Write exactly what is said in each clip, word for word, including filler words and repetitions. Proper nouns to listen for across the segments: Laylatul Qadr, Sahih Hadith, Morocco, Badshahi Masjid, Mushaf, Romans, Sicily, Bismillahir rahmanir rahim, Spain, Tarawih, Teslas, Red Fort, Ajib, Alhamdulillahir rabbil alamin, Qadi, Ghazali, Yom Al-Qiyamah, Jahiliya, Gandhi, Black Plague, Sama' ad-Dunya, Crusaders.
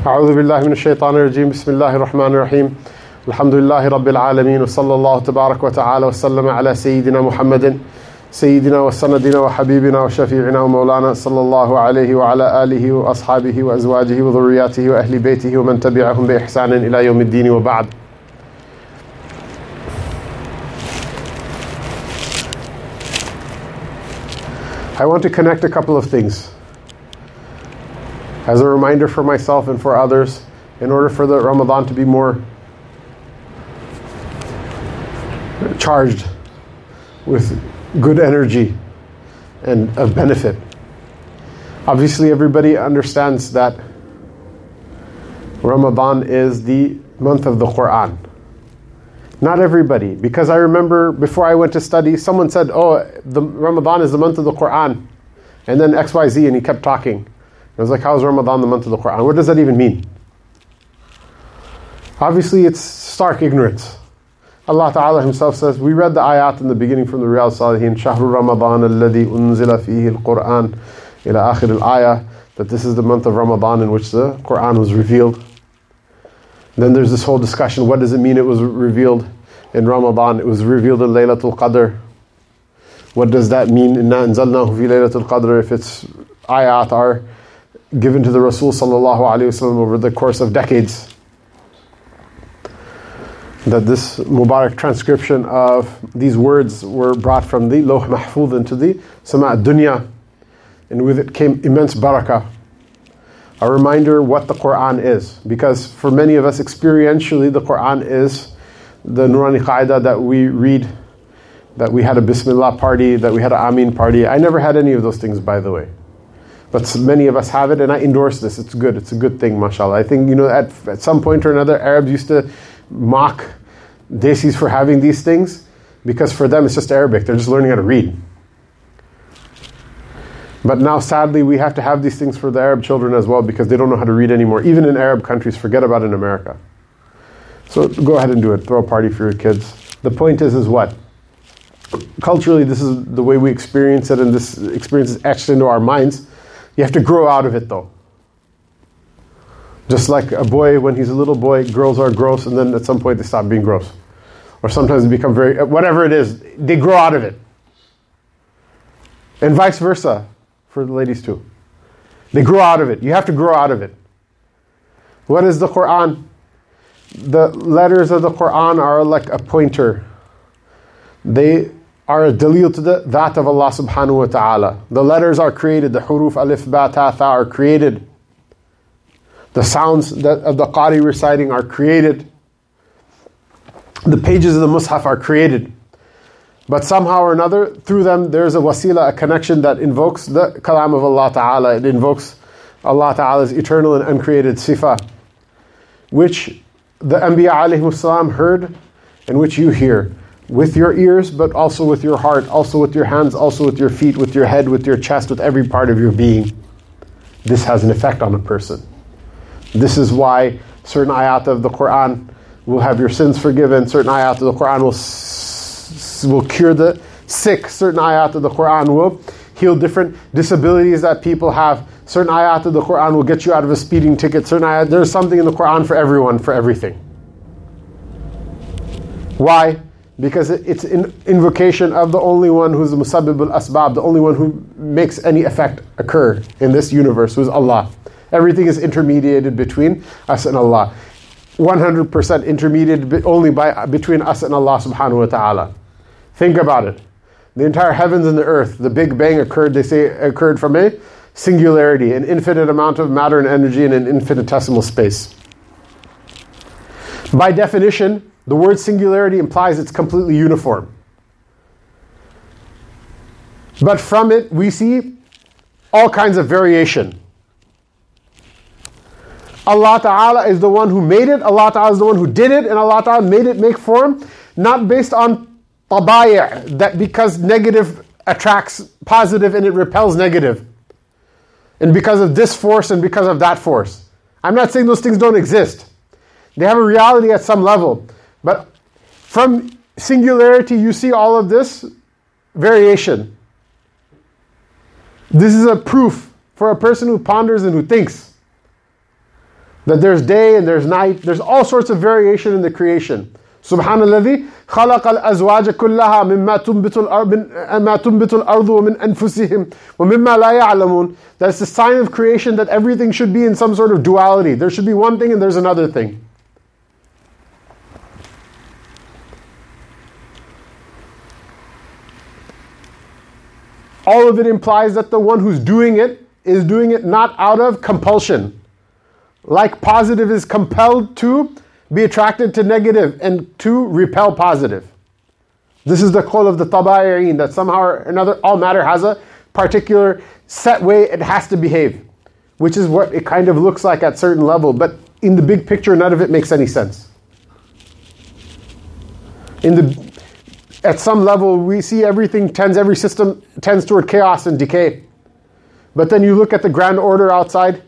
A'udhu billahi minash shaitani r-rajeem. Bismillahir rahmanir rahim. Alhamdulillahir rabbil alamin. Sallallahu tabaarak wa ta'ala wa sallama ala Sayyidina Muhammadin. Sayyidina wa sanadina wa habibina wa shafi'ina wa maulana. Sallallahu alayhi wa ala alihi wa ashabihi wa azwajihi wa dhurriyatihi wa ahli baytihi wa man tabi'ahum bi ihsanin ila yawmiddin wa ba'd. I want to connect a couple of things as a reminder for myself and for others, in order for the Ramadan to be more charged with good energy and of benefit. Obviously, everybody understands that Ramadan is the month of the Quran. Not everybody, because I remember before I went to study, someone said, oh, the Ramadan is the month of the Quran, and then X Y Z, and he kept talking. I was like, how is Ramadan the month of the Qur'an? What does that even mean? Obviously, it's stark ignorance. Allah Ta'ala Himself says, we read the ayat in the beginning from the Riyadh Salihin, Shahru Ramadan alladhi unzila fihi al-Qur'an ila akhir al-ayah, that this is the month of Ramadan in which the Qur'an was revealed. And then there's this whole discussion, what does it mean it was revealed in Ramadan? It was revealed in Laylatul Qadr. What does that mean? Inna anzalnahu fi Laylatul Qadr, if its ayat are given to the Rasul Sallallahu Alaihi Wasallam over the course of decades, that this Mubarak transcription of these words were brought from the Lawh Mahfuz into the Sama' ad-Dunya, and with it came immense barakah. A reminder what the Qur'an is, because for many of us experientially the Qur'an is the Nurani Qaida that we read, that we had a Bismillah party, that we had an Ameen party. I never had any of those things, by the way, but many of us have it, and I endorse this. It's good. It's a good thing, mashallah. I think, you know, at, at some point or another, Arabs used to mock Desis for having these things, because for them it's just Arabic. They're just learning how to read. But now, sadly, we have to have these things for the Arab children as well, because they don't know how to read anymore. Even in Arab countries, forget about in America. So go ahead and do it. Throw a party for your kids. The point is, is what? Culturally, this is the way we experience it, and this experience is etched into our minds. You have to grow out of it, though. Just like a boy, when he's a little boy, girls are gross, and then at some point they stop being gross. Or sometimes they become very, whatever it is, they grow out of it. And vice versa, for the ladies too. They grow out of it. You have to grow out of it. What is the Quran? The letters of the Quran are like a pointer. They are a dalil to the that of Allah subhanahu wa ta'ala. The letters are created, the huruf, alif, ba, ta, tha are created. The sounds that of the Qadi reciting are created. The pages of the Mushaf are created. But somehow or another, through them, there is a wasila, a connection that invokes the kalam of Allah ta'ala. It invokes Allah ta'ala's eternal and uncreated sifa, which the Anbiya alayhimus salam heard, and which you hear. With your ears, but also with your heart, also with your hands, also with your feet, with your head, with your chest, with every part of your being. This has an effect on a person. This is why certain ayat of the Qur'an will have your sins forgiven, certain ayat of the Qur'an will, will cure the sick, certain ayat of the Qur'an will heal different disabilities that people have, certain ayat of the Qur'an will get you out of a speeding ticket, certain ayat, there's something in the Qur'an for everyone, for everything. Why? Because it's an invocation of the only one who's the musabbib al-asbab, the only one who makes any effect occur in this universe, who is Allah. Everything is intermediated between us and Allah. one hundred percent intermediated only by between us and Allah subhanahu wa ta'ala. Think about it. The entire heavens and the earth, the Big Bang occurred, they say, occurred from a singularity, an infinite amount of matter and energy in an infinitesimal space. By definition, the word singularity implies it's completely uniform. But from it, we see all kinds of variation. Allah Ta'ala is the one who made it, Allah Ta'ala is the one who did it, and Allah Ta'ala made it make form, not based on tabayi', that because negative attracts positive and it repels negative, and because of this force and because of that force. I'm not saying those things don't exist. They have a reality at some level. But from singularity, you see all of this variation. This is a proof for a person who ponders and who thinks that there's day and there's night. There's all sorts of variation in the creation. Subhanalladhi khalaqal azwaja kullaha mimma tunbitul ardu wa min anfusihim wa mimma la ya'lamun. That's the sign of creation that everything should be in some sort of duality. There should be one thing and there's another thing. All of it implies that the one who's doing it is doing it not out of compulsion. Like positive is compelled to be attracted to negative and to repel positive. This is the call of the taba'i'in, that somehow or another all matter has a particular set way it has to behave, which is what it kind of looks like at certain level, but in the big picture none of it makes any sense. In the At some level we see everything tends, every system tends toward chaos and decay. But then you look at the grand order outside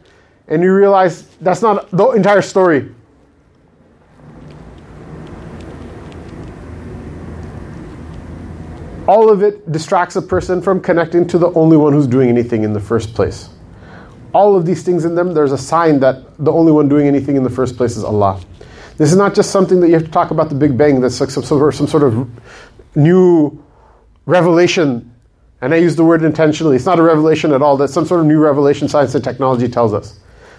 and you realize that's not the entire story. All of it distracts a person from connecting to the only one who's doing anything in the first place. All of these things in them, there's a sign that the only one doing anything in the first place is Allah. This is not just something that you have to talk about the Big Bang, that's like some sort of, some sort of new revelation. And I use the word intentionally. It's not a revelation at all. That's some sort of new revelation science and technology tells us.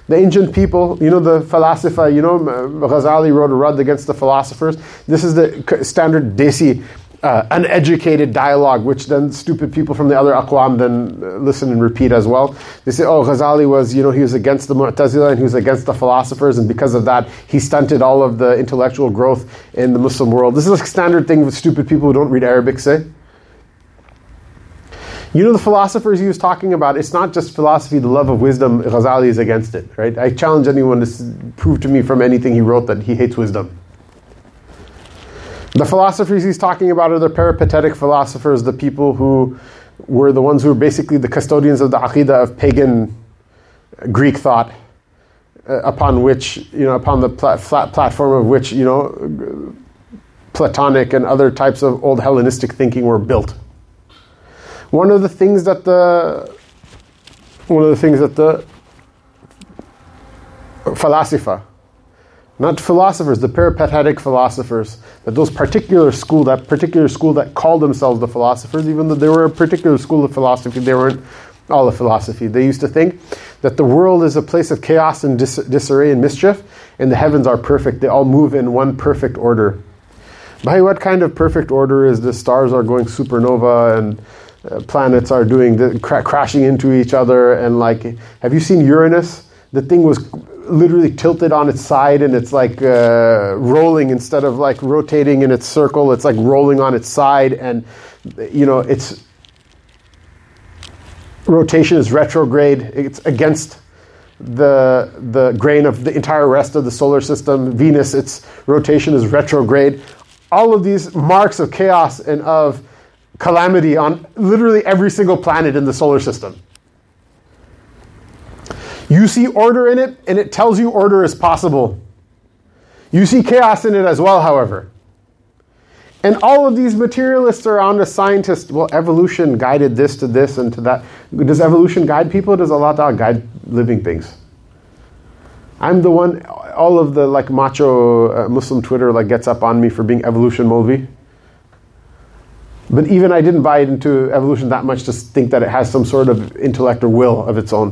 The ancient people, you know, the falasifa, you know, Ghazali wrote a Radd against the philosophers. This is the standard desi, uh, uneducated dialogue, which then stupid people from the other aqwam then listen and repeat as well. They say, oh, Ghazali was, you know, he was against the Mu'tazila and he was against the philosophers, and because of that, he stunted all of the intellectual growth in the Muslim world. This is a standard thing with stupid people who don't read Arabic say. You know, the philosophers he was talking about, it's not just philosophy, the love of wisdom, Ghazali is against it, right? I challenge anyone to prove to me from anything he wrote that he hates wisdom. The philosophers he's talking about are the peripatetic philosophers, the people who were the ones who were basically the custodians of the aqidah of pagan Greek thought, uh, upon which, you know, upon the pla- flat platform of which, you know, Platonic and other types of old Hellenistic thinking were built. One of the things that the one of the things that the philosopher, not philosophers, the peripatetic philosophers, that those particular school, that particular school that called themselves the philosophers, even though they were a particular school of philosophy, they weren't all of philosophy. They used to think that the world is a place of chaos and dis- disarray and mischief, and the heavens are perfect. They all move in one perfect order. By what kind of perfect order is this? Stars are going supernova and Uh, planets are doing the cra- crashing into each other, and like, have you seen Uranus? The thing was literally tilted on its side, and it's like uh, rolling instead of like rotating in its circle. It's like rolling on its side, and you know its rotation is retrograde. It's against the the grain of the entire rest of the solar system. Venus, its rotation is retrograde. All of these marks of chaos and of calamity on literally every single planet in the solar system. You see order in it, and it tells you order is possible. You see chaos in it as well, however. And all of these materialists around us, scientists, well, evolution guided this to this and to that. Does evolution guide people? Does Allah Ta'ala guide living things? I'm the one, all of the like macho uh, Muslim Twitter like gets up on me for being evolution Molvi. But even I didn't buy into evolution that much to think that it has some sort of intellect or will of its own.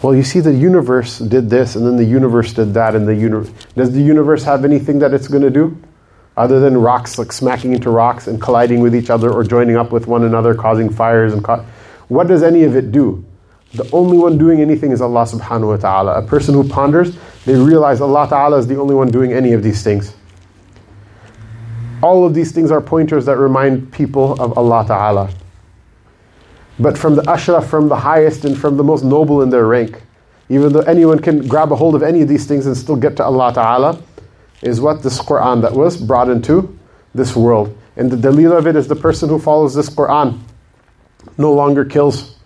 Well, you see the universe did this, and then the universe did that, and the universe... Does the universe have anything that it's going to do? Other than rocks, like smacking into rocks and colliding with each other or joining up with one another, causing fires and... Co- what does any of it do? The only one doing anything is Allah subhanahu wa ta'ala. A person who ponders, they realize Allah ta'ala is the only one doing any of these things. All of these things are pointers that remind people of Allah Ta'ala. But from the ashraf, from the highest and from the most noble in their rank, even though anyone can grab a hold of any of these things and still get to Allah Ta'ala, is what this Qur'an that was brought into this world. And the dalil of it is the person who follows this Qur'an no longer kills.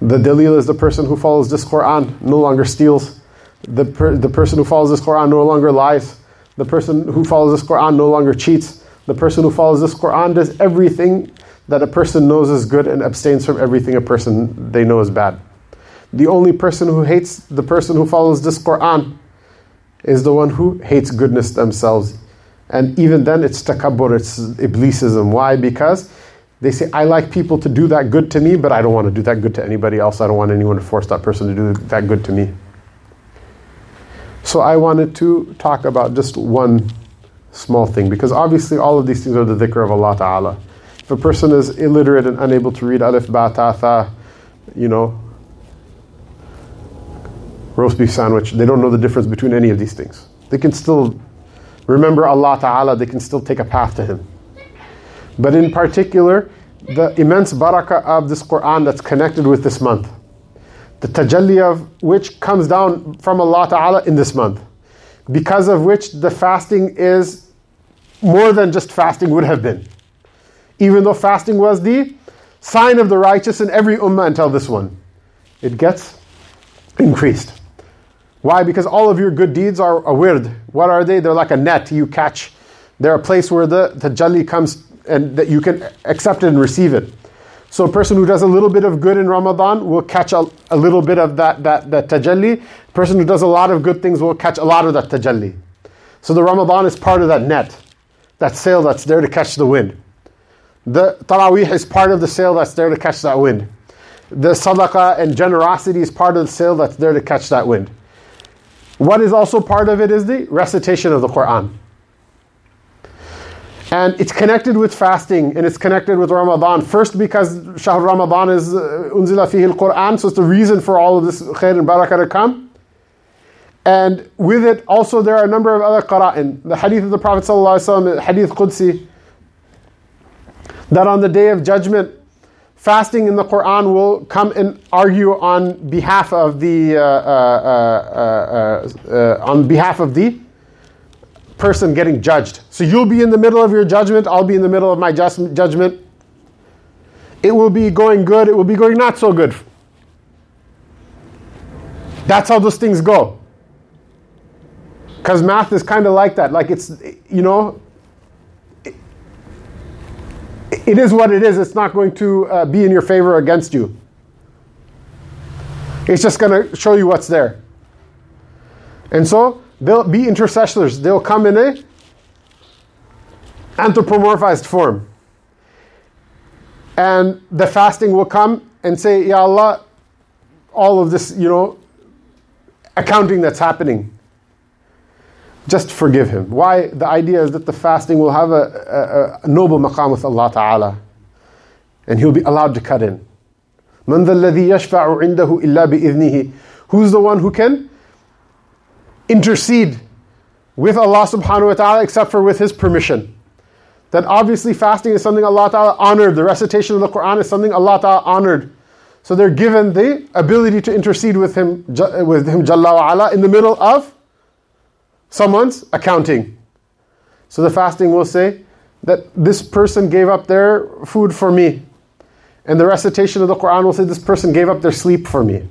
The dalil is the person who follows this Qur'an no longer steals. The per- the person who follows this Qur'an no longer lies. The person who follows this Qur'an no longer cheats. The person who follows this Qur'an does everything that a person knows is good and abstains from everything a person they know is bad. the only person who hates the person who follows this Qur'an is the one who hates goodness themselves. And even then, it's takabbur, it's iblisism. Why? Because they say, I like people to do that good to me, but I don't want to do that good to anybody else. I don't want anyone to force that person to do that good to me. So I wanted to talk about just one small thing, because obviously all of these things are the dhikr of Allah Ta'ala. If a person is illiterate and unable to read alif, ba, ta, tha, you know, roast beef sandwich, they don't know the difference between any of these things. They can still remember Allah Ta'ala, they can still take a path to Him. But in particular, the immense barakah of this Qur'an that's connected with this month, the tajalli of which comes down from Allah Ta'ala in this month, because of which the fasting is more than just fasting would have been. Even though fasting was the sign of the righteous in every ummah until this one, it gets increased. Why? Because all of your good deeds are a wird. What are they? They're like a net you catch. They're a place where the tajalli comes and that you can accept it and receive it. So a person who does a little bit of good in Ramadan will catch a, a little bit of that, that, that tajalli. A person who does a lot of good things will catch a lot of that tajalli. So the Ramadan is part of that net, that sail that's there to catch the wind. The Tarawih is part of the sail that's there to catch that wind. The sadaqah and generosity is part of the sail that's there to catch that wind. What is also part of it is the recitation of the Qur'an. And it's connected with fasting, and it's connected with Ramadan. First, because Shahr Ramadan is unzila fihi al-Qur'an, so it's the reason for all of this khair and barakah to come. And with it, also there are a number of other qara'in. The hadith of the Prophet Sallallahu Alaihi Wasallam, hadith Qudsi, that on the Day of Judgment, fasting in the Qur'an will come and argue on behalf of the uh, uh, uh, uh, uh, on behalf of the person getting judged. So you'll be in the middle of your judgment, I'll be in the middle of my just judgment. It will be going good, it will be going not so good. That's how those things go. Because math is kind of like that. Like it's, you know, it, it is what it is. It's not going to uh, be in your favor or against you. It's just going to show you what's there. And so, they'll be intercessors. They'll come in a anthropomorphized form. And the fasting will come and say, Ya Allah, all of this, you know, accounting that's happening, just forgive him. Why? The idea is that the fasting will have a, a, a noble maqam with Allah Ta'ala. And he'll be allowed to cut in. Man dha alladhi yashfa'u indahu illa bi'idhnihi. Who's the one who can intercede with Allah subhanahu wa ta'ala except for with His permission? That obviously fasting is something Allah Ta'ala honored. The recitation of the Qur'an is something Allah Ta'ala honored. So they're given the ability to intercede with Him, with Him Jalla wa Ala, in the middle of someone's accounting. So the fasting will say that this person gave up their food for me. And the recitation of the Qur'an will say this person gave up their sleep for me.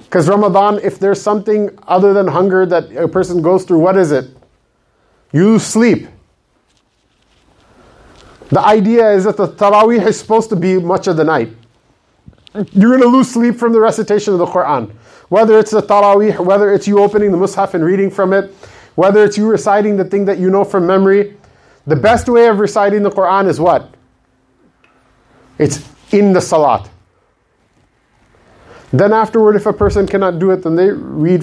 Because Ramadan, if there's something other than hunger that a person goes through, what is it? You sleep. The idea is that the Tarawih is supposed to be much of the night. You're going to lose sleep from the recitation of the Qur'an. Whether it's the Tarawih, whether it's you opening the Mushaf and reading from it, whether it's you reciting the thing that you know from memory. The best way of reciting the Qur'an is what? It's in the Salat. Then afterward, if a person cannot do it, then they read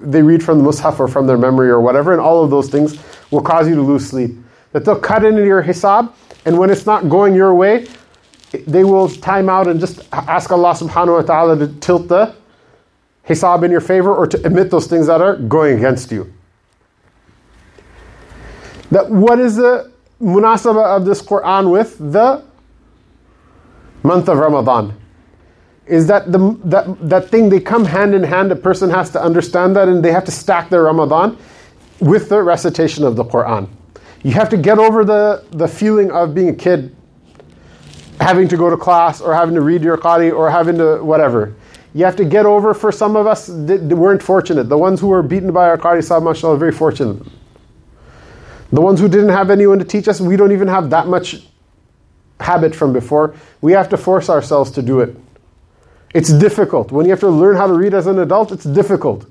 they read from the Mushaf or from their memory or whatever, and all of those things will cause you to lose sleep. That they'll cut into your hisab, and when it's not going your way, they will time out and just ask Allah subhanahu wa ta'ala to tilt the hisab in your favor or to omit those things that are going against you. That what is the munasabah of this Qur'an with the month of Ramadan? Is that the that that thing, they come hand in hand. A person has to understand that, and they have to stack their Ramadan with the recitation of the Qur'an. You have to get over the, the feeling of being a kid, having to go to class, or having to read your Qadi, or having to whatever. You have to get over, for some of us, they, they weren't fortunate. The ones who were beaten by our Qadi Sahib, mashallah, very fortunate. The ones who didn't have anyone to teach us, we don't even have that much habit from before. We have to force ourselves to do it. It's difficult. When you have to learn how to read as an adult, it's difficult.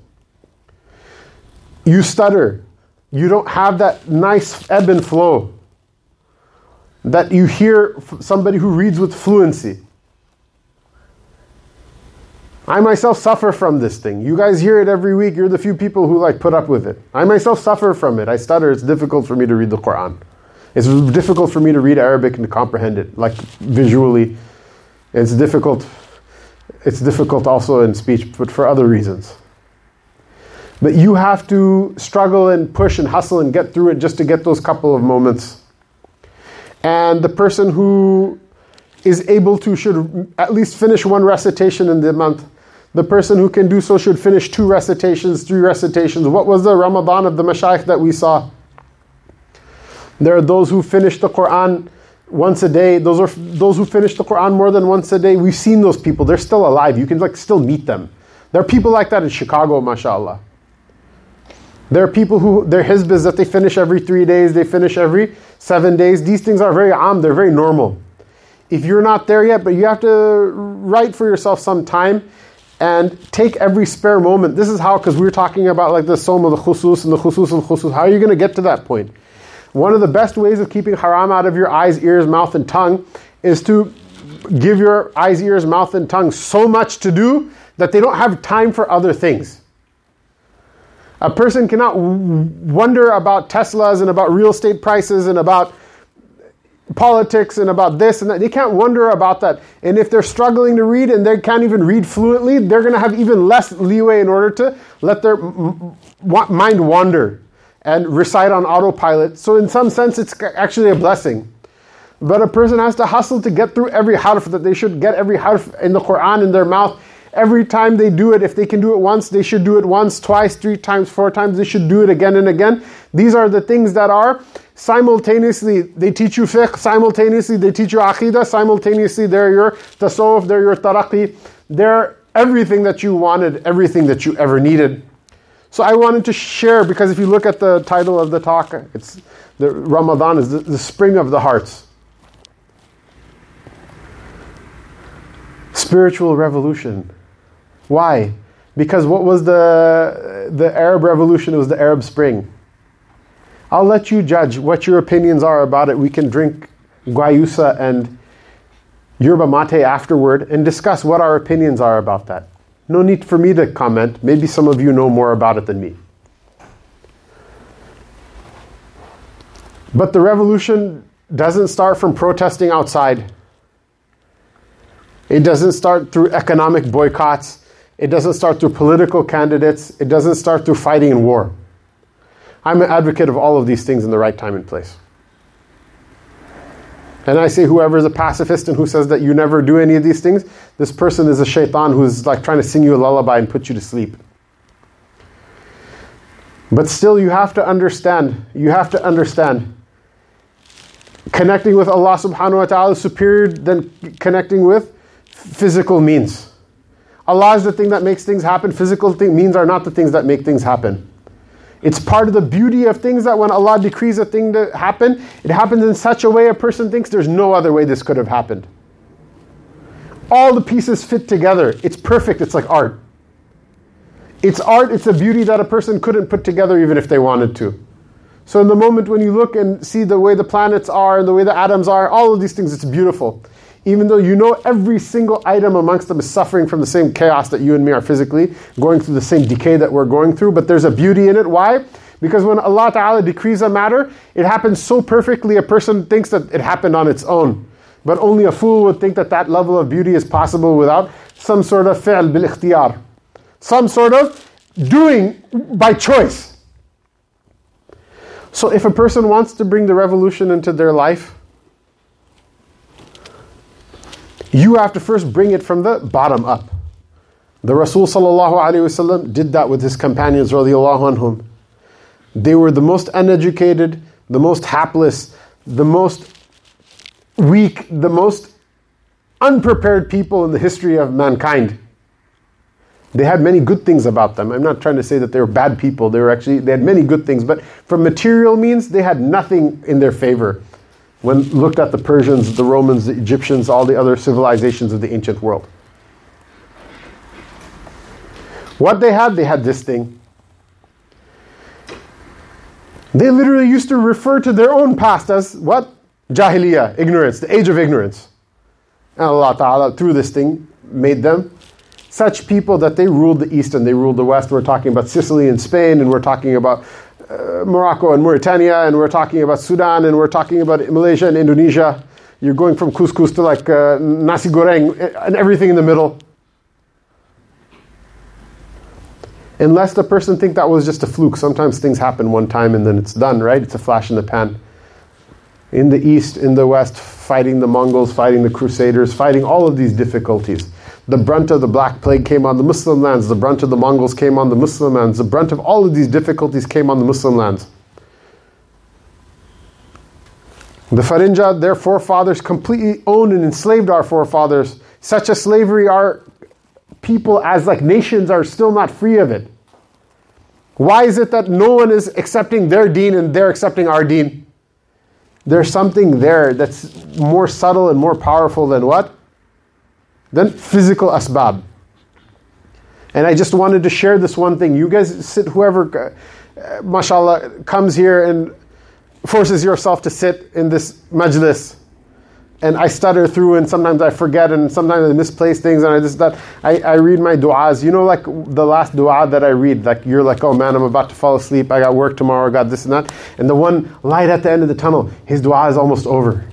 You stutter. You don't have that nice ebb and flow that you hear somebody who reads with fluency. I myself suffer from this thing. You guys hear it every week. You're the few people who like put up with it. I myself suffer from it. I stutter. It's difficult for me to read the Quran. It's difficult for me to read Arabic and to comprehend it, like visually. It's difficult. It's difficult also in speech, but for other reasons. But you have to struggle and push and hustle and get through it just to get those couple of moments. And the person who is able to should at least finish one recitation in the month. The person who can do so should finish two recitations, three recitations. What was the Ramadan of the Mashaykh that we saw? There are those who finish the Quran once a day. Those are those who finish the Quran more than once a day. We've seen those people. They're still alive. You can like still meet them. There are people like that in Chicago, mashallah. There are people who, their hizb that they finish every three days, they finish every seven days. These things are very am, they're very normal. If you're not there yet, but you have to write for yourself some time and take every spare moment. This is how, because we were talking about like the Soma, the Khusus, and the Khusus, and the Khusus. How are you going to get to that point? One of the best ways of keeping haram out of your eyes, ears, mouth, and tongue is to give your eyes, ears, mouth, and tongue so much to do that they don't have time for other things. A person cannot wonder about Teslas and about real estate prices and about politics and about this and that. They can't wonder about that. And if they're struggling to read and they can't even read fluently, they're going to have even less leeway in order to let their mind wander and recite on autopilot. So in some sense, it's actually a blessing. But a person has to hustle to get through every harf, that they should get every harf in the Quran in their mouth. Every time they do it, if they can do it once, they should do it once, twice, three times, four times. They should do it again and again. These are the things that are simultaneously, they teach you fiqh, simultaneously they teach you aqidah, simultaneously they're your tasawwuf, they're your taraqi. They're everything that you wanted, everything that you ever needed. So I wanted to share, because if you look at the title of the talk, it's the Ramadan is the, the spring of the hearts. Spiritual revolution. Why? Because what was the the Arab Revolution? It was the Arab Spring. I'll let you judge what your opinions are about it. We can drink Guayusa and Yerba Mate afterward and discuss what our opinions are about that. No need for me to comment. Maybe some of you know more about it than me. But the revolution doesn't start from protesting outside. It doesn't start through economic boycotts. It doesn't start through political candidates. It doesn't start through fighting in war. I'm an advocate of all of these things in the right time and place. And I say whoever is a pacifist and who says that you never do any of these things, this person is a shaitan who's like trying to sing you a lullaby and put you to sleep. But still you have to understand, you have to understand connecting with Allah subhanahu wa ta'ala is superior than connecting with physical means. Allah is the thing that makes things happen. Physical thing, means are not the things that make things happen. It's part of the beauty of things that when Allah decrees a thing to happen, it happens in such a way a person thinks there's no other way this could have happened. All the pieces fit together. It's perfect. It's like art. It's art. It's a beauty that a person couldn't put together even if they wanted to. So in the moment when you look and see the way the planets are, the way the atoms are, all of these things, it's beautiful. Even though you know every single item amongst them is suffering from the same chaos that you and me are physically, going through the same decay that we're going through, but there's a beauty in it. Why? Because when Allah Ta'ala decrees a matter, it happens so perfectly a person thinks that it happened on its own. But only a fool would think that that level of beauty is possible without some sort of fi'l bil-ikhtiyar. Some sort of doing by choice. So if a person wants to bring the revolution into their life, you have to first bring it from the bottom up. The Rasul Sallallahu Alaihi Wasallam did that with his companions radiallahu anhum. They were the most uneducated, the most hapless, the most weak, the most unprepared people in the history of mankind. They had many good things about them. I'm not trying to say that they were bad people. They were actually, they had many good things, but from material means, they had nothing in their favor. When looked at the Persians, the Romans, the Egyptians, all the other civilizations of the ancient world. What they had, they had this thing. They literally used to refer to their own past as what? Jahiliya, ignorance, the age of ignorance. And Allah Ta'ala, through this thing, made them such people that they ruled the East and they ruled the West. We're talking about Sicily and Spain, and we're talking about uh, Morocco and Mauritania, and we're talking about Sudan, and we're talking about Malaysia and Indonesia. You're going from couscous to like uh, nasi goreng and everything in the middle. Unless the person thinks that was just a fluke. Sometimes things happen one time and then it's done, right? It's a flash in the pan. In the East, in the West, fighting the Mongols, fighting the Crusaders, fighting all of these difficulties. The brunt of the Black Plague came on the Muslim lands. The brunt of the Mongols came on the Muslim lands. The brunt of all of these difficulties came on the Muslim lands. The Farinja, their forefathers, completely owned and enslaved our forefathers. Such a slavery, our people as like nations are still not free of it. Why is it that no one is accepting their deen and they're accepting our deen? There's something there that's more subtle and more powerful than what? Than physical asbab. And I just wanted to share this one thing. You guys sit, whoever, uh, mashallah, comes here and forces yourself to sit in this majlis. And I stutter through and sometimes I forget and sometimes I misplace things and I just that I, I read my du'as. You know, like the last du'a that I read, like you're like, oh man, I'm about to fall asleep, I got work tomorrow, I got this and that. And the one light at the end of the tunnel, his du'a is almost over.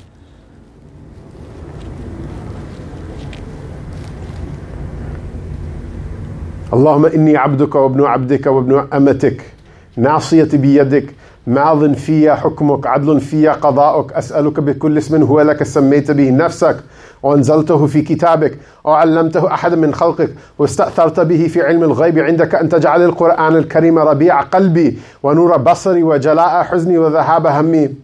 Allahumma inni abduka wa ibnu abdika wa ibnu amatik nasiyati biyadik ماض فيا حكمك عدل فيا قضاؤك أسألك بكل اسم هو لك سميت به نفسك وأنزلته في كتابك أو علمته أحد من خلقك واستأثرت به في علم الغيب عندك أن تجعل القرآن الكريم ربيع قلبي ونور بصري وجلاء حزني وذهاب همي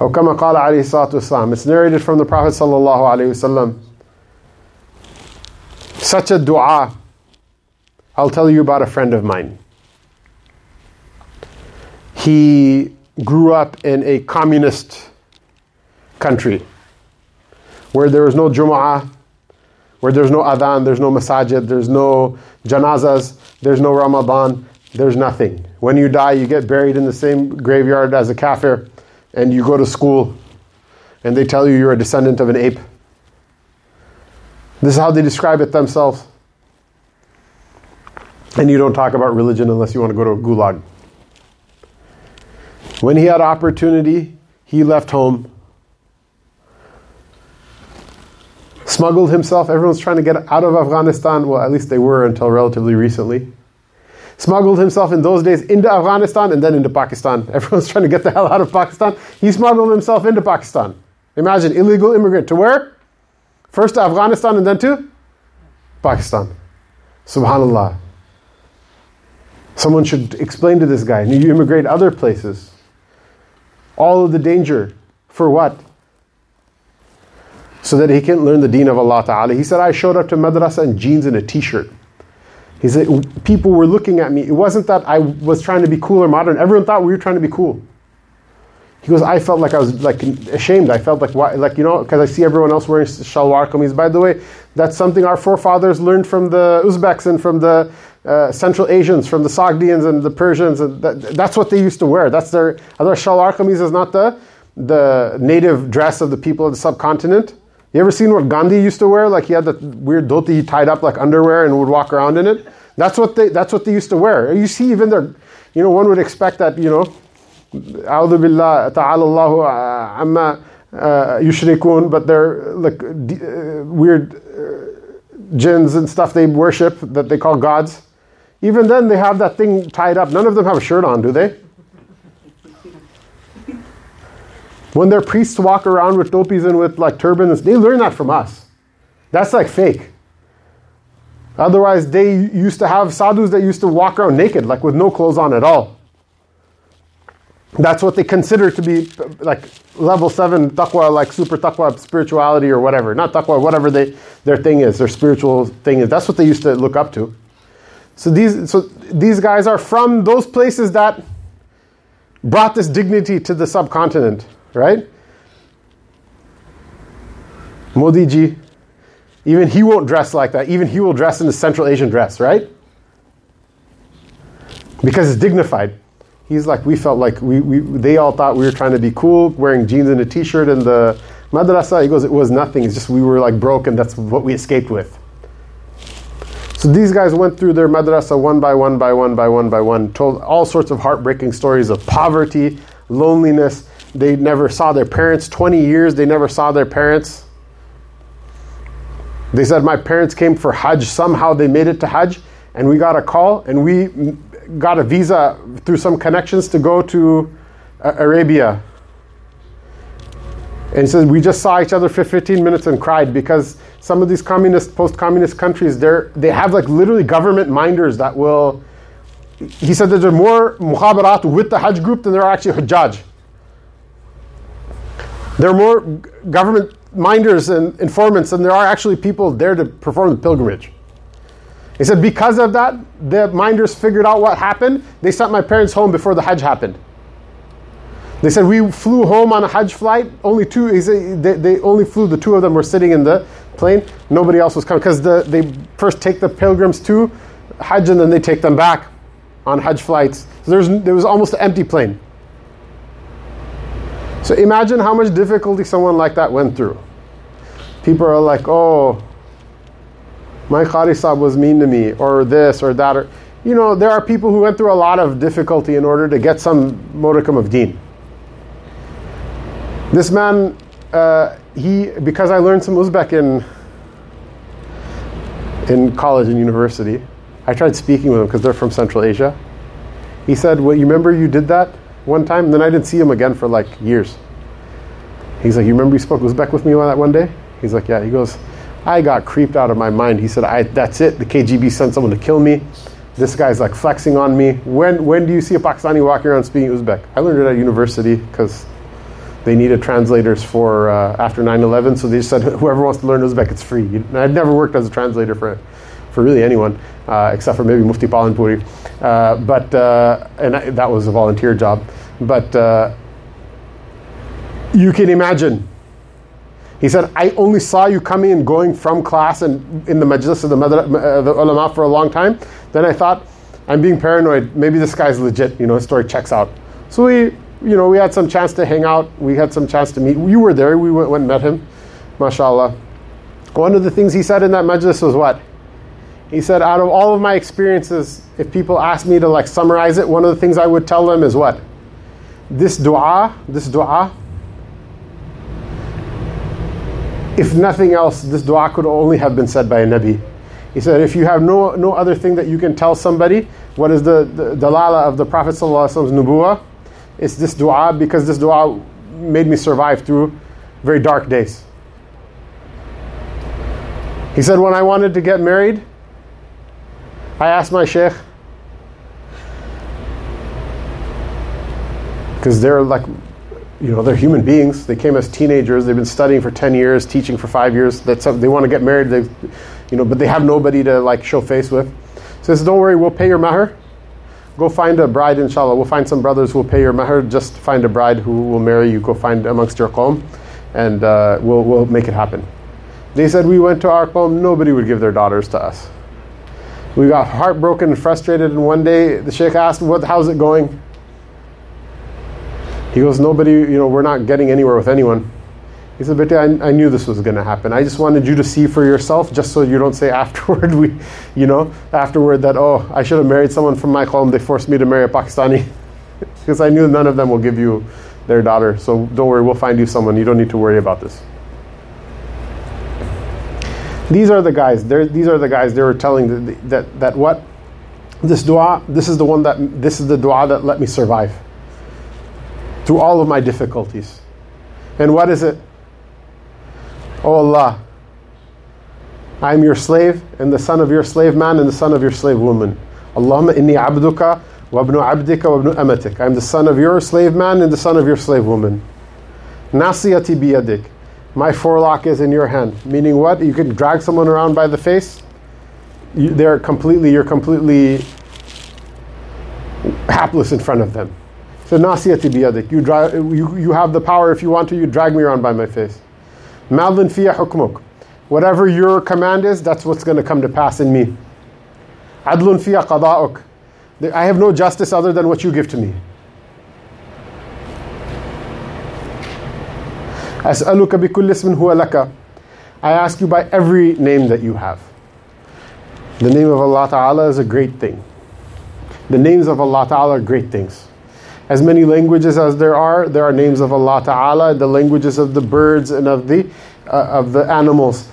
أو كما قال عليه الصلاة والسلام. It's narrated from the Prophet sallallahu alaihi wasallam. Such a dua. I'll tell you about a friend of mine. He grew up in a communist country where there was no Jumu'ah, where there's no adhan, there's no masajid, there's no janazas, there's no Ramadan, there's nothing. When you die, you get buried in the same graveyard as a kafir, and you go to school, and they tell you you're a descendant of an ape. This is how they describe it themselves. And you don't talk about religion unless you want to go to a gulag. When he had opportunity, he left home, smuggled himself. Everyone's trying to get out of Afghanistan. Well, at least they were until relatively recently. Smuggled himself in those days into Afghanistan and then into Pakistan. Everyone's trying to get the hell out of Pakistan. He smuggled himself into Pakistan. Imagine, illegal immigrant to where? First to Afghanistan and then to Pakistan. Subhanallah. Someone should explain to this guy. You immigrate other places. All of the danger, for what? So that he can learn the deen of Allah Ta'ala. He said, I showed up to madrasa in jeans and a t-shirt. He said, people were looking at me. It wasn't that I was trying to be cool or modern. Everyone thought we were trying to be cool. He goes, I felt like I was like ashamed. I felt like, why, like you know, because I see everyone else wearing shalwar khamis. By the way, that's something our forefathers learned from the Uzbeks and from the uh, Central Asians, from the Sogdians and the Persians. And that, that's what they used to wear. That's their, other shalwar khamis is not the, the native dress of the people of the subcontinent. You ever seen what Gandhi used to wear? Like he had that weird dhoti he tied up like underwear and would walk around in it. That's what they, that's what they used to wear. You see even their, you know, one would expect that, you know, A'udhu billahi ta'ala amma yushrikun, but they're like uh, weird uh, jinns and stuff they worship that they call gods. Even then they have that thing tied up. None of them have a shirt on, do they? When their priests walk around with topis and with like turbans, they learn that from us. That's like fake. Otherwise they used to have sadhus that used to walk around naked, like with no clothes on at all. That's what they consider to be like level seven taqwa, like super taqwa spirituality or whatever. Not taqwa, whatever they their thing is, their spiritual thing is. That's what they used to look up to. So these so these guys are from those places that brought this dignity to the subcontinent, right? Modi ji, Even he won't dress like that. Even he will dress in a Central Asian dress, right? Because it's dignified. He's like, we felt like we, we they all thought we were trying to be cool, wearing jeans and a t-shirt in the madrasa. He goes, it was nothing. It's just we were like broke and that's what we escaped with. So these guys went through their madrasa one by one by one by one by one, told all sorts of heartbreaking stories of poverty, loneliness. They never saw their parents. twenty years, they never saw their parents. They said, my parents came for Hajj. Somehow they made it to Hajj and we got a call and we got a visa through some connections to go to uh, Arabia. And so we just saw each other for fifteen minutes and cried, because some of these communist, post-communist countries, they're, they have like literally government minders that will... He said that there are more muhabarat with the Hajj group than there are actually hujjaj. There are more government minders and informants than there are actually people there to perform the pilgrimage. He said because of that, the minders figured out what happened. They sent my parents home before the Hajj happened. They said, we flew home on a Hajj flight. Only two, they, they only flew, the two of them were sitting in the plane. Nobody else was coming. Because the, they first take the pilgrims to Hajj and then they take them back on Hajj flights. So there's, there was almost an empty plane. So imagine how much difficulty someone like that went through. People are like, oh, my Qadi Sahib was mean to me, or this or that. Or, you know, there are people who went through a lot of difficulty in order to get some modicum of deen. This man, uh, he because I learned some Uzbek in in college and university, I tried speaking with him because they're from Central Asia. He said, well, you remember you did that one time? And then I didn't see him again for like years. He's like, you remember you spoke Uzbek with me on that one day? He's like, yeah. He goes, I got creeped out of my mind. He said, I, that's it. The K G B sent someone to kill me. This guy's like flexing on me. When, when do you see a Pakistani walking around speaking Uzbek? I learned it at university because... they needed translators for uh, after nine eleven, so they said whoever wants to learn Uzbek, it's free. And I'd never worked as a translator for for really anyone, uh, except for maybe Mufti Palanpuri. Uh, but uh, and I, that was a volunteer job. But uh, you can imagine. He said, I only saw you coming and going from class and in the majlis of the, madra- uh, the ulama for a long time. Then I thought, I'm being paranoid. Maybe this guy's legit. You know, his story checks out. So we... You know, we had some chance to hang out. We had some chance to meet. You were there. We went, went and met him. MashaAllah. One of the things he said in that majlis was what? He said, out of all of my experiences, if people asked me to like summarize it, one of the things I would tell them is what? This dua, this dua, if nothing else, this dua could only have been said by a Nabi. He said, if you have no, no other thing that you can tell somebody, what is the, the dalala of the Prophet Sallallahu Alaihi Wasallam's nubuwah? It's this dua, because this dua made me survive through very dark days. He said, when I wanted to get married, I asked my sheikh, because they're like, you know, they're human beings. They came as teenagers. They've been studying for ten years, teaching for five years. That's they want to get married. They, you know, but they have nobody to like show face with. So he says, don't worry, we'll pay your mahr. Go find a bride, inshallah. We'll find some brothers who will pay your mahr. Just find a bride who will marry you. Go find amongst your qawm, and uh, we'll we'll make it happen. They said, we went to our qawm. Nobody would give their daughters to us. We got heartbroken and frustrated. And one day, the sheikh asked, "What? How's it going?" He goes, "Nobody. You know, we're not getting anywhere with anyone." He said, "Bete, I, I knew this was going to happen. I just wanted you to see for yourself, just so you don't say afterward, we, you know, afterward that, oh, I should have married someone from my home. They forced me to marry a Pakistani." Because I knew none of them will give you their daughter. So don't worry, we'll find you someone. You don't need to worry about this. These are the guys. They're, these are the guys. They were telling that, that that what this dua. This is the one that this is the dua that let me survive through all of my difficulties. And what is it? Oh Allah, I am your slave and the son of your slave man and the son of your slave woman. Allahumma inni abduka wa ibnu abdika wa ibnu amatik. I am the son of your slave man and the son of your slave woman. Nasiyati biyadik. My forelock is in your hand. Meaning what? You can drag someone around by the face. You, they're completely, you're completely hapless in front of them. So nasiyati biyadik. You, dra- you, you have the power if you want to, you drag me around by my face. Madlin fiya hukmuk. Whatever your command is, that's what's going to come to pass in me. Adlun fiya qada'uk. I have no justice other than what you give to me. As'aluka bi kulli ismin huwa laka. I ask you by every name that you have. The name of Allah Ta'ala is a great thing. The names of Allah Ta'ala are great things. As many languages as there are, there are names of Allah Ta'ala, the languages of the birds and of the uh, of the animals.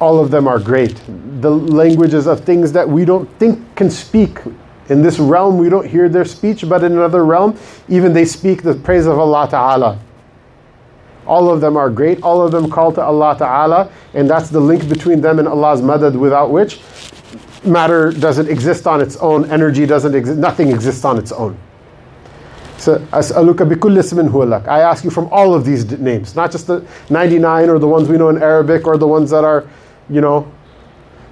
All of them are great. The languages of things that we don't think can speak. In this realm, we don't hear their speech, but in another realm, even they speak the praise of Allah Ta'ala. All of them are great. All of them call to Allah Ta'ala, and that's the link between them and Allah's madad, without which matter doesn't exist on its own. Energy doesn't exist. Nothing exists on its own. So, as'aluka bi kulli ismin huwa lak. I ask you from all of these names, not just the ninety-nine or the ones we know in Arabic or the ones that are, you know.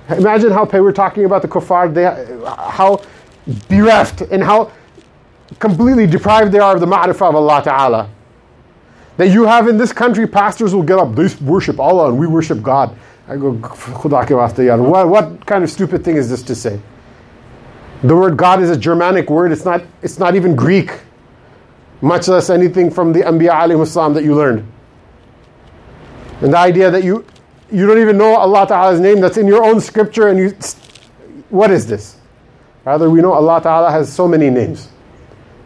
Imagine how we're talking about the kuffar, they, how bereft and how completely deprived they are of the ma'rifah of Allah Ta'ala. That you have in this country, pastors will get up, they worship Allah and we worship God. I go, Khuda ke waste yaar. What, what kind of stupid thing is this to say? The word God is a Germanic word, it's not, it's not even Greek. Much less anything from the Anbiya alayhim as-salam that you learned. And the idea that you you don't even know Allah Ta'ala's name, that's in your own scripture, and you, what is this? Rather, we know Allah Ta'ala has so many names.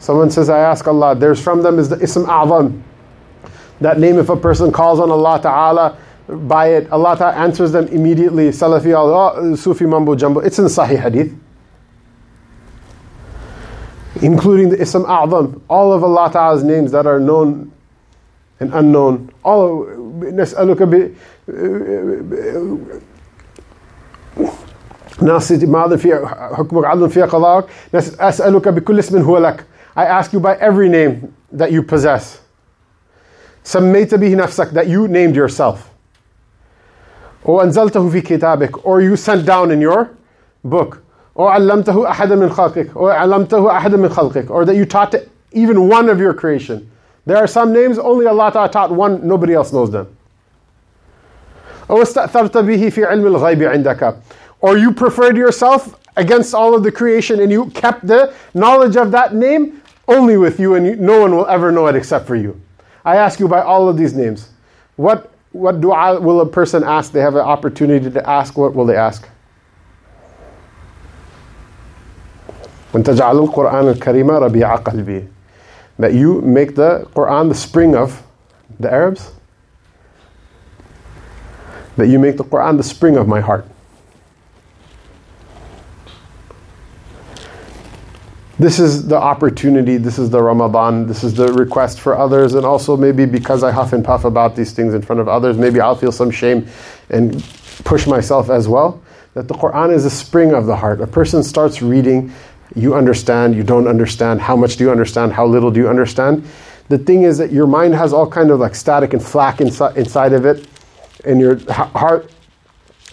Someone says, I ask Allah, there's from them is the Ism al-Azam. That name, if a person calls on Allah Ta'ala by it, Allah Ta'ala answers them immediately. Salafi Allah, Sufi Mambo Jumbo. It's in Sahih Hadith. Including the Ism A'zam. All of Allah Ta'ala's names that are known and unknown. All of, Nas'aluka bi Nasiti ma'adun fiya hukmuk adun fiya qada'uk. Nas'aluka bi kulli ismin huwa lak. I ask you by every name that you possess. Sammayta bihi nafsak, that you named yourself. O anzaltahu fi kitabik, or you sent down in your book. Or allamtahu ahada min khalqik, or allamtahu ahada min khalqik, or that you taught to even one of your creation. There are some names only Allah Ta'ala taught one, nobody else knows them. Or istatharta bihi fi ilm al-ghayb 'indaka, or you preferred yourself against all of the creation and you kept the knowledge of that name only with you, and you, no one will ever know it except for you. I ask you by all of these names. What what dua will a person ask? They have an opportunity to ask. What will they ask? وَنْتَجْعَلُوا الْقُرْآنَ الْكَرِيمَ رَبِيعَ قَلْبِي. That you make the Qur'an the spring of the Arabs. That you make the Qur'an the spring of my heart. This is the opportunity, this is the Ramadan, this is the request for others, and also maybe because I huff and puff about these things in front of others, maybe I'll feel some shame and push myself as well. That the Qur'an is the spring of the heart. A person starts reading, you understand, you don't understand, how much do you understand, how little do you understand. The thing is that your mind has all kind of like static and flack inside inside of it, and your heart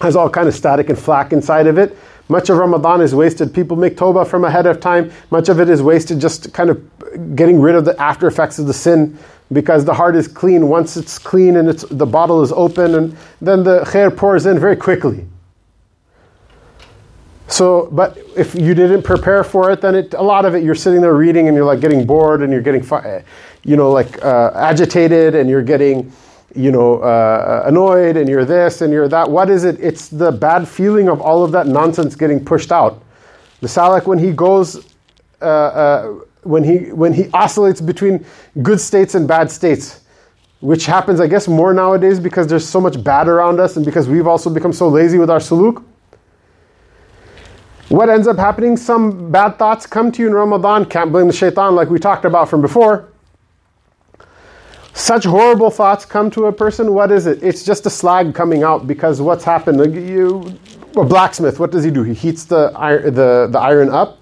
has all kind of static and flack inside of it. Much of Ramadan is wasted. People make tawbah from ahead of time. Much of it is wasted just kind of getting rid of the after effects of the sin, because the heart is clean. Once it's clean and it's, the bottle is open, and then the khair pours in very quickly. So, but if you didn't prepare for it, then it, a lot of it, you're sitting there reading and you're like getting bored and you're getting, you know, like uh, agitated and you're getting, you know, uh, annoyed and you're this and you're that. What is it? It's the bad feeling of all of that nonsense getting pushed out. The Salak, when he goes, uh, uh, when he when he oscillates between good states and bad states, which happens, I guess, more nowadays because there's so much bad around us and because we've also become so lazy with our suluk. What ends up happening? Some bad thoughts come to you in Ramadan. Can't blame the shaitan, like we talked about from before. Such horrible thoughts come to a person. What is it? It's just a slag coming out because what's happened? Like you, a blacksmith, what does he do? He heats the iron, the, the iron up,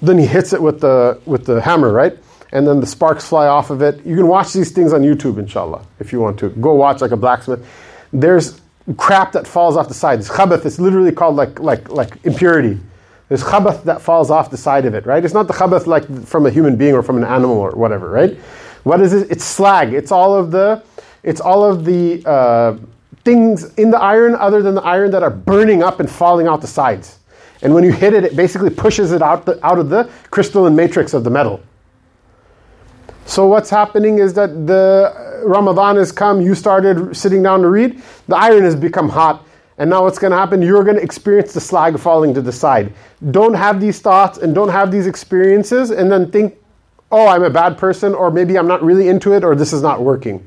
then he hits it with the with the hammer, right? And then the sparks fly off of it. You can watch these things on YouTube, inshallah, if you want to. Go watch like a blacksmith. There's crap that falls off the side. It's khabath. It's literally called like like like impurity. There's khabath that falls off the side of it, right? It's not the khabath like from a human being or from an animal or whatever, right? What is it? It's slag. It's all of the, it's all of the uh, things in the iron other than the iron that are burning up and falling out the sides. And when you hit it, it basically pushes it out, the, out of the crystalline matrix of the metal. So what's happening is that the Ramadan has come, you started sitting down to read, the iron has become hot, and now what's going to happen? You're going to experience the slag falling to the side. Don't have these thoughts and don't have these experiences and then think, oh, I'm a bad person, or maybe I'm not really into it, or this is not working.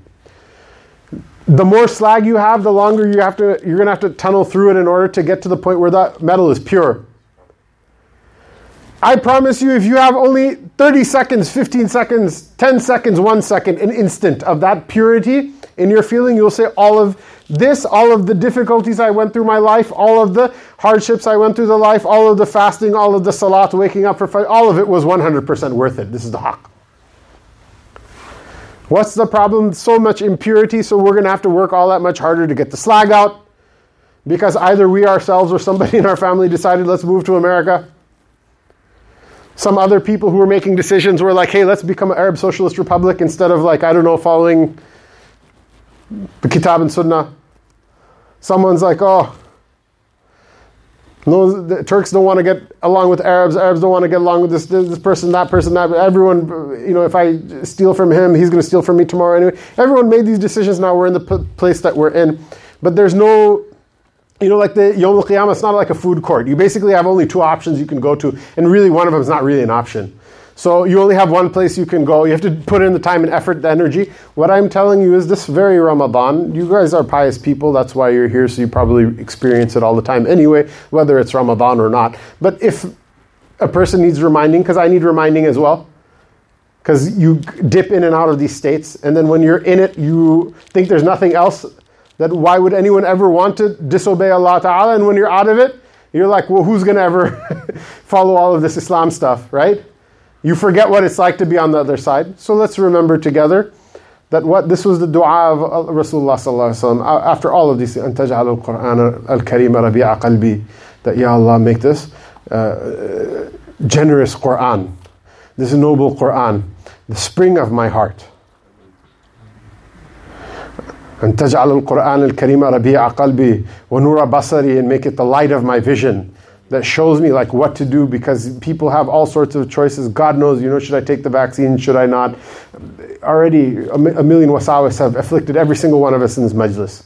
The more slag you have, the longer you have to, you're going to have to tunnel through it in order to get to the point where that metal is pure. I promise you, if you have only thirty seconds, fifteen seconds, ten seconds, one second, an instant of that purity in your feeling, you'll say, all of this, all of the difficulties I went through my life, all of the hardships I went through the life, all of the fasting, all of the salat, waking up for five, all of it was one hundred percent worth it. This is the haqq. What's the problem? So much impurity, so we're going to have to work all that much harder to get the slag out, because either we ourselves or somebody in our family decided, let's move to America. Some other people who were making decisions were like, hey, let's become an Arab Socialist Republic instead of, like, I don't know, following the Kitab and Sunnah. Someone's like, oh, no, the Turks don't want to get along with Arabs. Arabs don't want to get along with this, this person, that person, that everyone. You know, if I steal from him, he's going to steal from me tomorrow. Anyway, everyone made these decisions. Now we're in the p- place that we're in, but there's no. You know, like the Yom Al-Qiyamah, it's not like a food court. You basically have only two options you can go to, and really one of them is not really an option. So you only have one place you can go. You have to put in the time and effort, the energy. What I'm telling you is this very Ramadan, you guys are pious people, that's why you're here, so you probably experience it all the time anyway, whether it's Ramadan or not. But if a person needs reminding, because I need reminding as well, because you dip in and out of these states, and then when you're in it, you think there's nothing else. That why would anyone ever want to disobey Allah Ta'ala? And when you're out of it, you're like, well, who's going to ever follow all of this Islam stuff, right? You forget what it's like to be on the other side. So let's remember together that what this was the dua of Rasulullah Sallallahu Alaihi Wasallam. After all of these, أَنْ تَجْعَلُ الْقُرْآنَ الْكَرِيمَ رَبِيعَ قَلْبِي, that, Ya Allah, make this uh, generous Qur'an, this noble Qur'an, the spring of my heart. And taj'al al-Qur'an al-Karima rabi'a qalbi wa nura basari, and make it the light of my vision that shows me like what to do, because people have all sorts of choices. God knows, you know, should I take the vaccine? Should I not? Already a, a million wasawas have afflicted every single one of us in this majlis.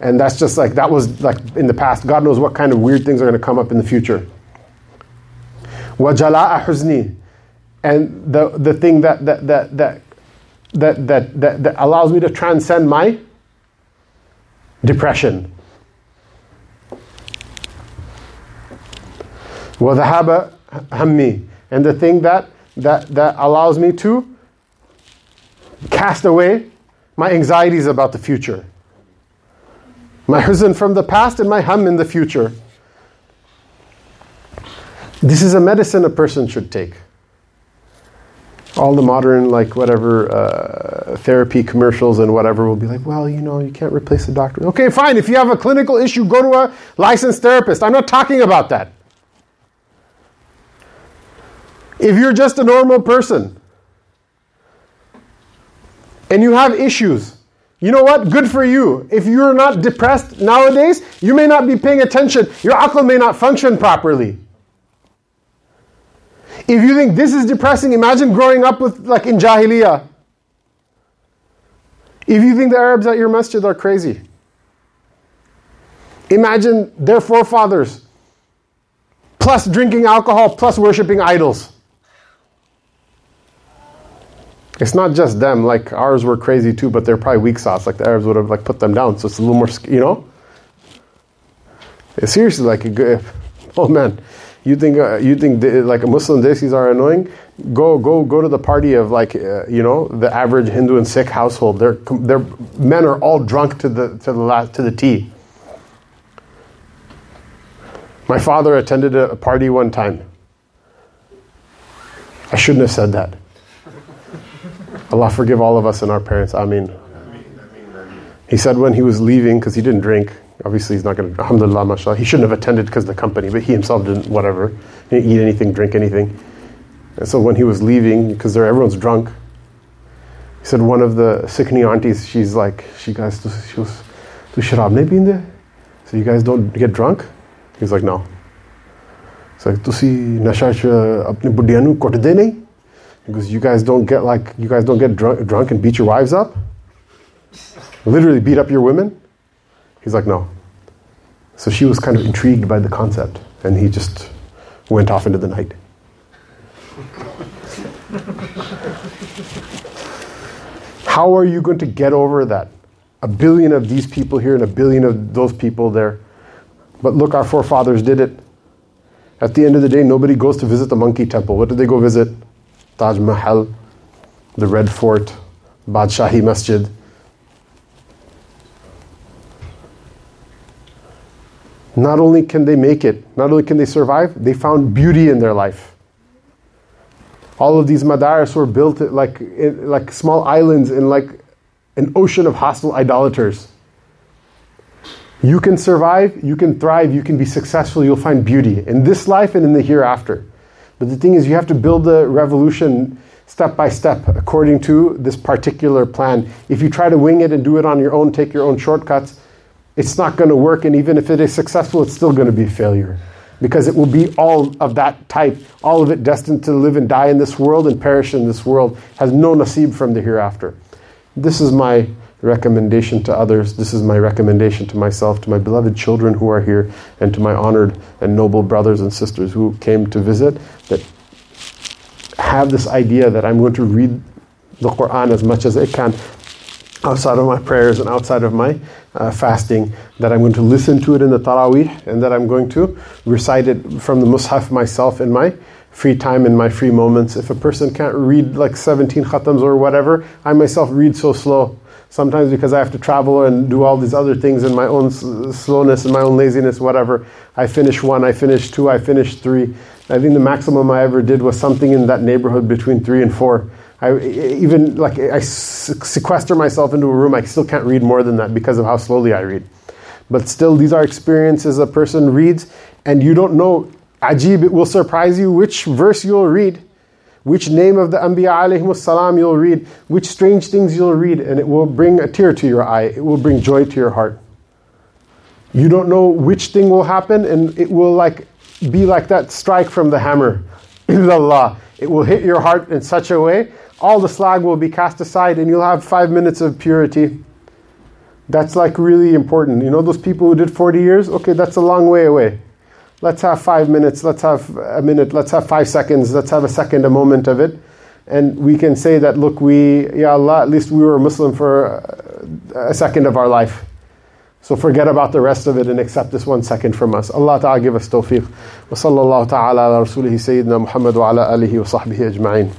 And that's just like, that was like in the past. God knows what kind of weird things are going to come up in the future. Wa jala'a huzni, and the the thing that that that that that that, that, that allows me to transcend my depression. وَذَهَابَ هَمِّي, and the thing that, that that allows me to cast away my anxieties about the future. My huzn from the past and my ham in the future. This is a medicine a person should take. All the modern, like, whatever, uh, therapy commercials and whatever will be like, well, you know, you can't replace a doctor. Okay, fine. If you have a clinical issue, go to a licensed therapist. I'm not talking about that. If you're just a normal person and you have issues, you know what? Good for you. If you're not depressed nowadays, you may not be paying attention. Your aql may not function properly. If you think this is depressing, imagine growing up with, like, in Jahiliya. If you think the Arabs at your masjid are crazy, imagine their forefathers, plus drinking alcohol, plus worshipping idols. It's not just them, like, ours were crazy too, but they're probably weak sauce, like the Arabs would have, like, put them down, so it's a little more, you know? It's seriously like a good, oh man. You think uh, you think the, like Muslim Desis are annoying? Go go go to the party of, like, uh, you know, the average Hindu and Sikh household. Their their men are all drunk to the to the last, to the tea. My father attended a party one time. I shouldn't have said that. Allah forgive all of us and our parents. Ameen. He said when he was leaving, because he didn't drink. Obviously, he's not going to, alhamdulillah, mashallah. He shouldn't have attended because of the company, but he himself didn't, whatever. He didn't eat anything, drink anything. And so when he was leaving, because everyone's drunk, he said one of the Sikh aunties, she's like, she guys, she was, to sharabne peende? So you guys don't get drunk? He's like, no. It's like, tusi nasha apne buddiyan nu kotde nahi? Because you guys don't get like you guys don't get drunk, drunk and beat your wives up? Literally beat up your women? He's like, no. So she was kind of intrigued by the concept, and he just went off into the night. How are you going to get over that? A billion of these people here and a billion of those people there. But look, our forefathers did it. At the end of the day, nobody goes to visit the monkey temple. What did they go visit? Taj Mahal, the Red Fort, Badshahi Masjid. Not only can they make it, not only can they survive, they found beauty in their life. All of these madaris were built like, like small islands in like an ocean of hostile idolaters. You can survive, you can thrive, you can be successful, you'll find beauty in this life and in the hereafter. But the thing is, you have to build the revolution step by step according to this particular plan. If you try to wing it and do it on your own, take your own shortcuts, it's not going to work, and even if it is successful, it's still going to be a failure. Because it will be all of that type, all of it destined to live and die in this world and perish in this world, has no nasib from the hereafter. This is my recommendation to others. This is my recommendation to myself, to my beloved children who are here, and to my honored and noble brothers and sisters who came to visit, that have this idea that I'm going to read the Quran as much as I can, outside of my prayers and outside of my uh, fasting, that I'm going to listen to it in the Tarawih, and that I'm going to recite it from the Mushaf myself in my free time, in my free moments. If a person can't read like seventeen khatams or whatever, I myself read so slow. Sometimes because I have to travel and do all these other things in my own s- slowness and my own laziness, whatever. I finish one, I finish two, I finish three. I think the maximum I ever did was something in that neighborhood between three and four. I even like I sequester myself into a room. I still can't read more than that because of how slowly I read. But still, these are experiences a person reads, and you don't know. Ajib, it will surprise you which verse you'll read, which name of the Anbiya alayhimus salam you'll read, which strange things you'll read, and it will bring a tear to your eye. It will bring joy to your heart. You don't know which thing will happen, and it will like be like that strike from the hammer. Illallah. It will hit your heart in such a way. All the slag will be cast aside, and you'll have five minutes of purity. That's like really important. You know those people who did forty years? Okay, that's a long way away. Let's have five minutes, let's have a minute, let's have five seconds, let's have a second, a moment of it. And we can say that, look, we, Ya Allah, at least we were Muslim for a second of our life. So forget about the rest of it and accept this one second from us. Allah Ta'ala give us tawfiq. Wa sallallahu ta'ala ala rasulihi sayyidina Muhammad wa ala alihi wa sahbihi ajma'in.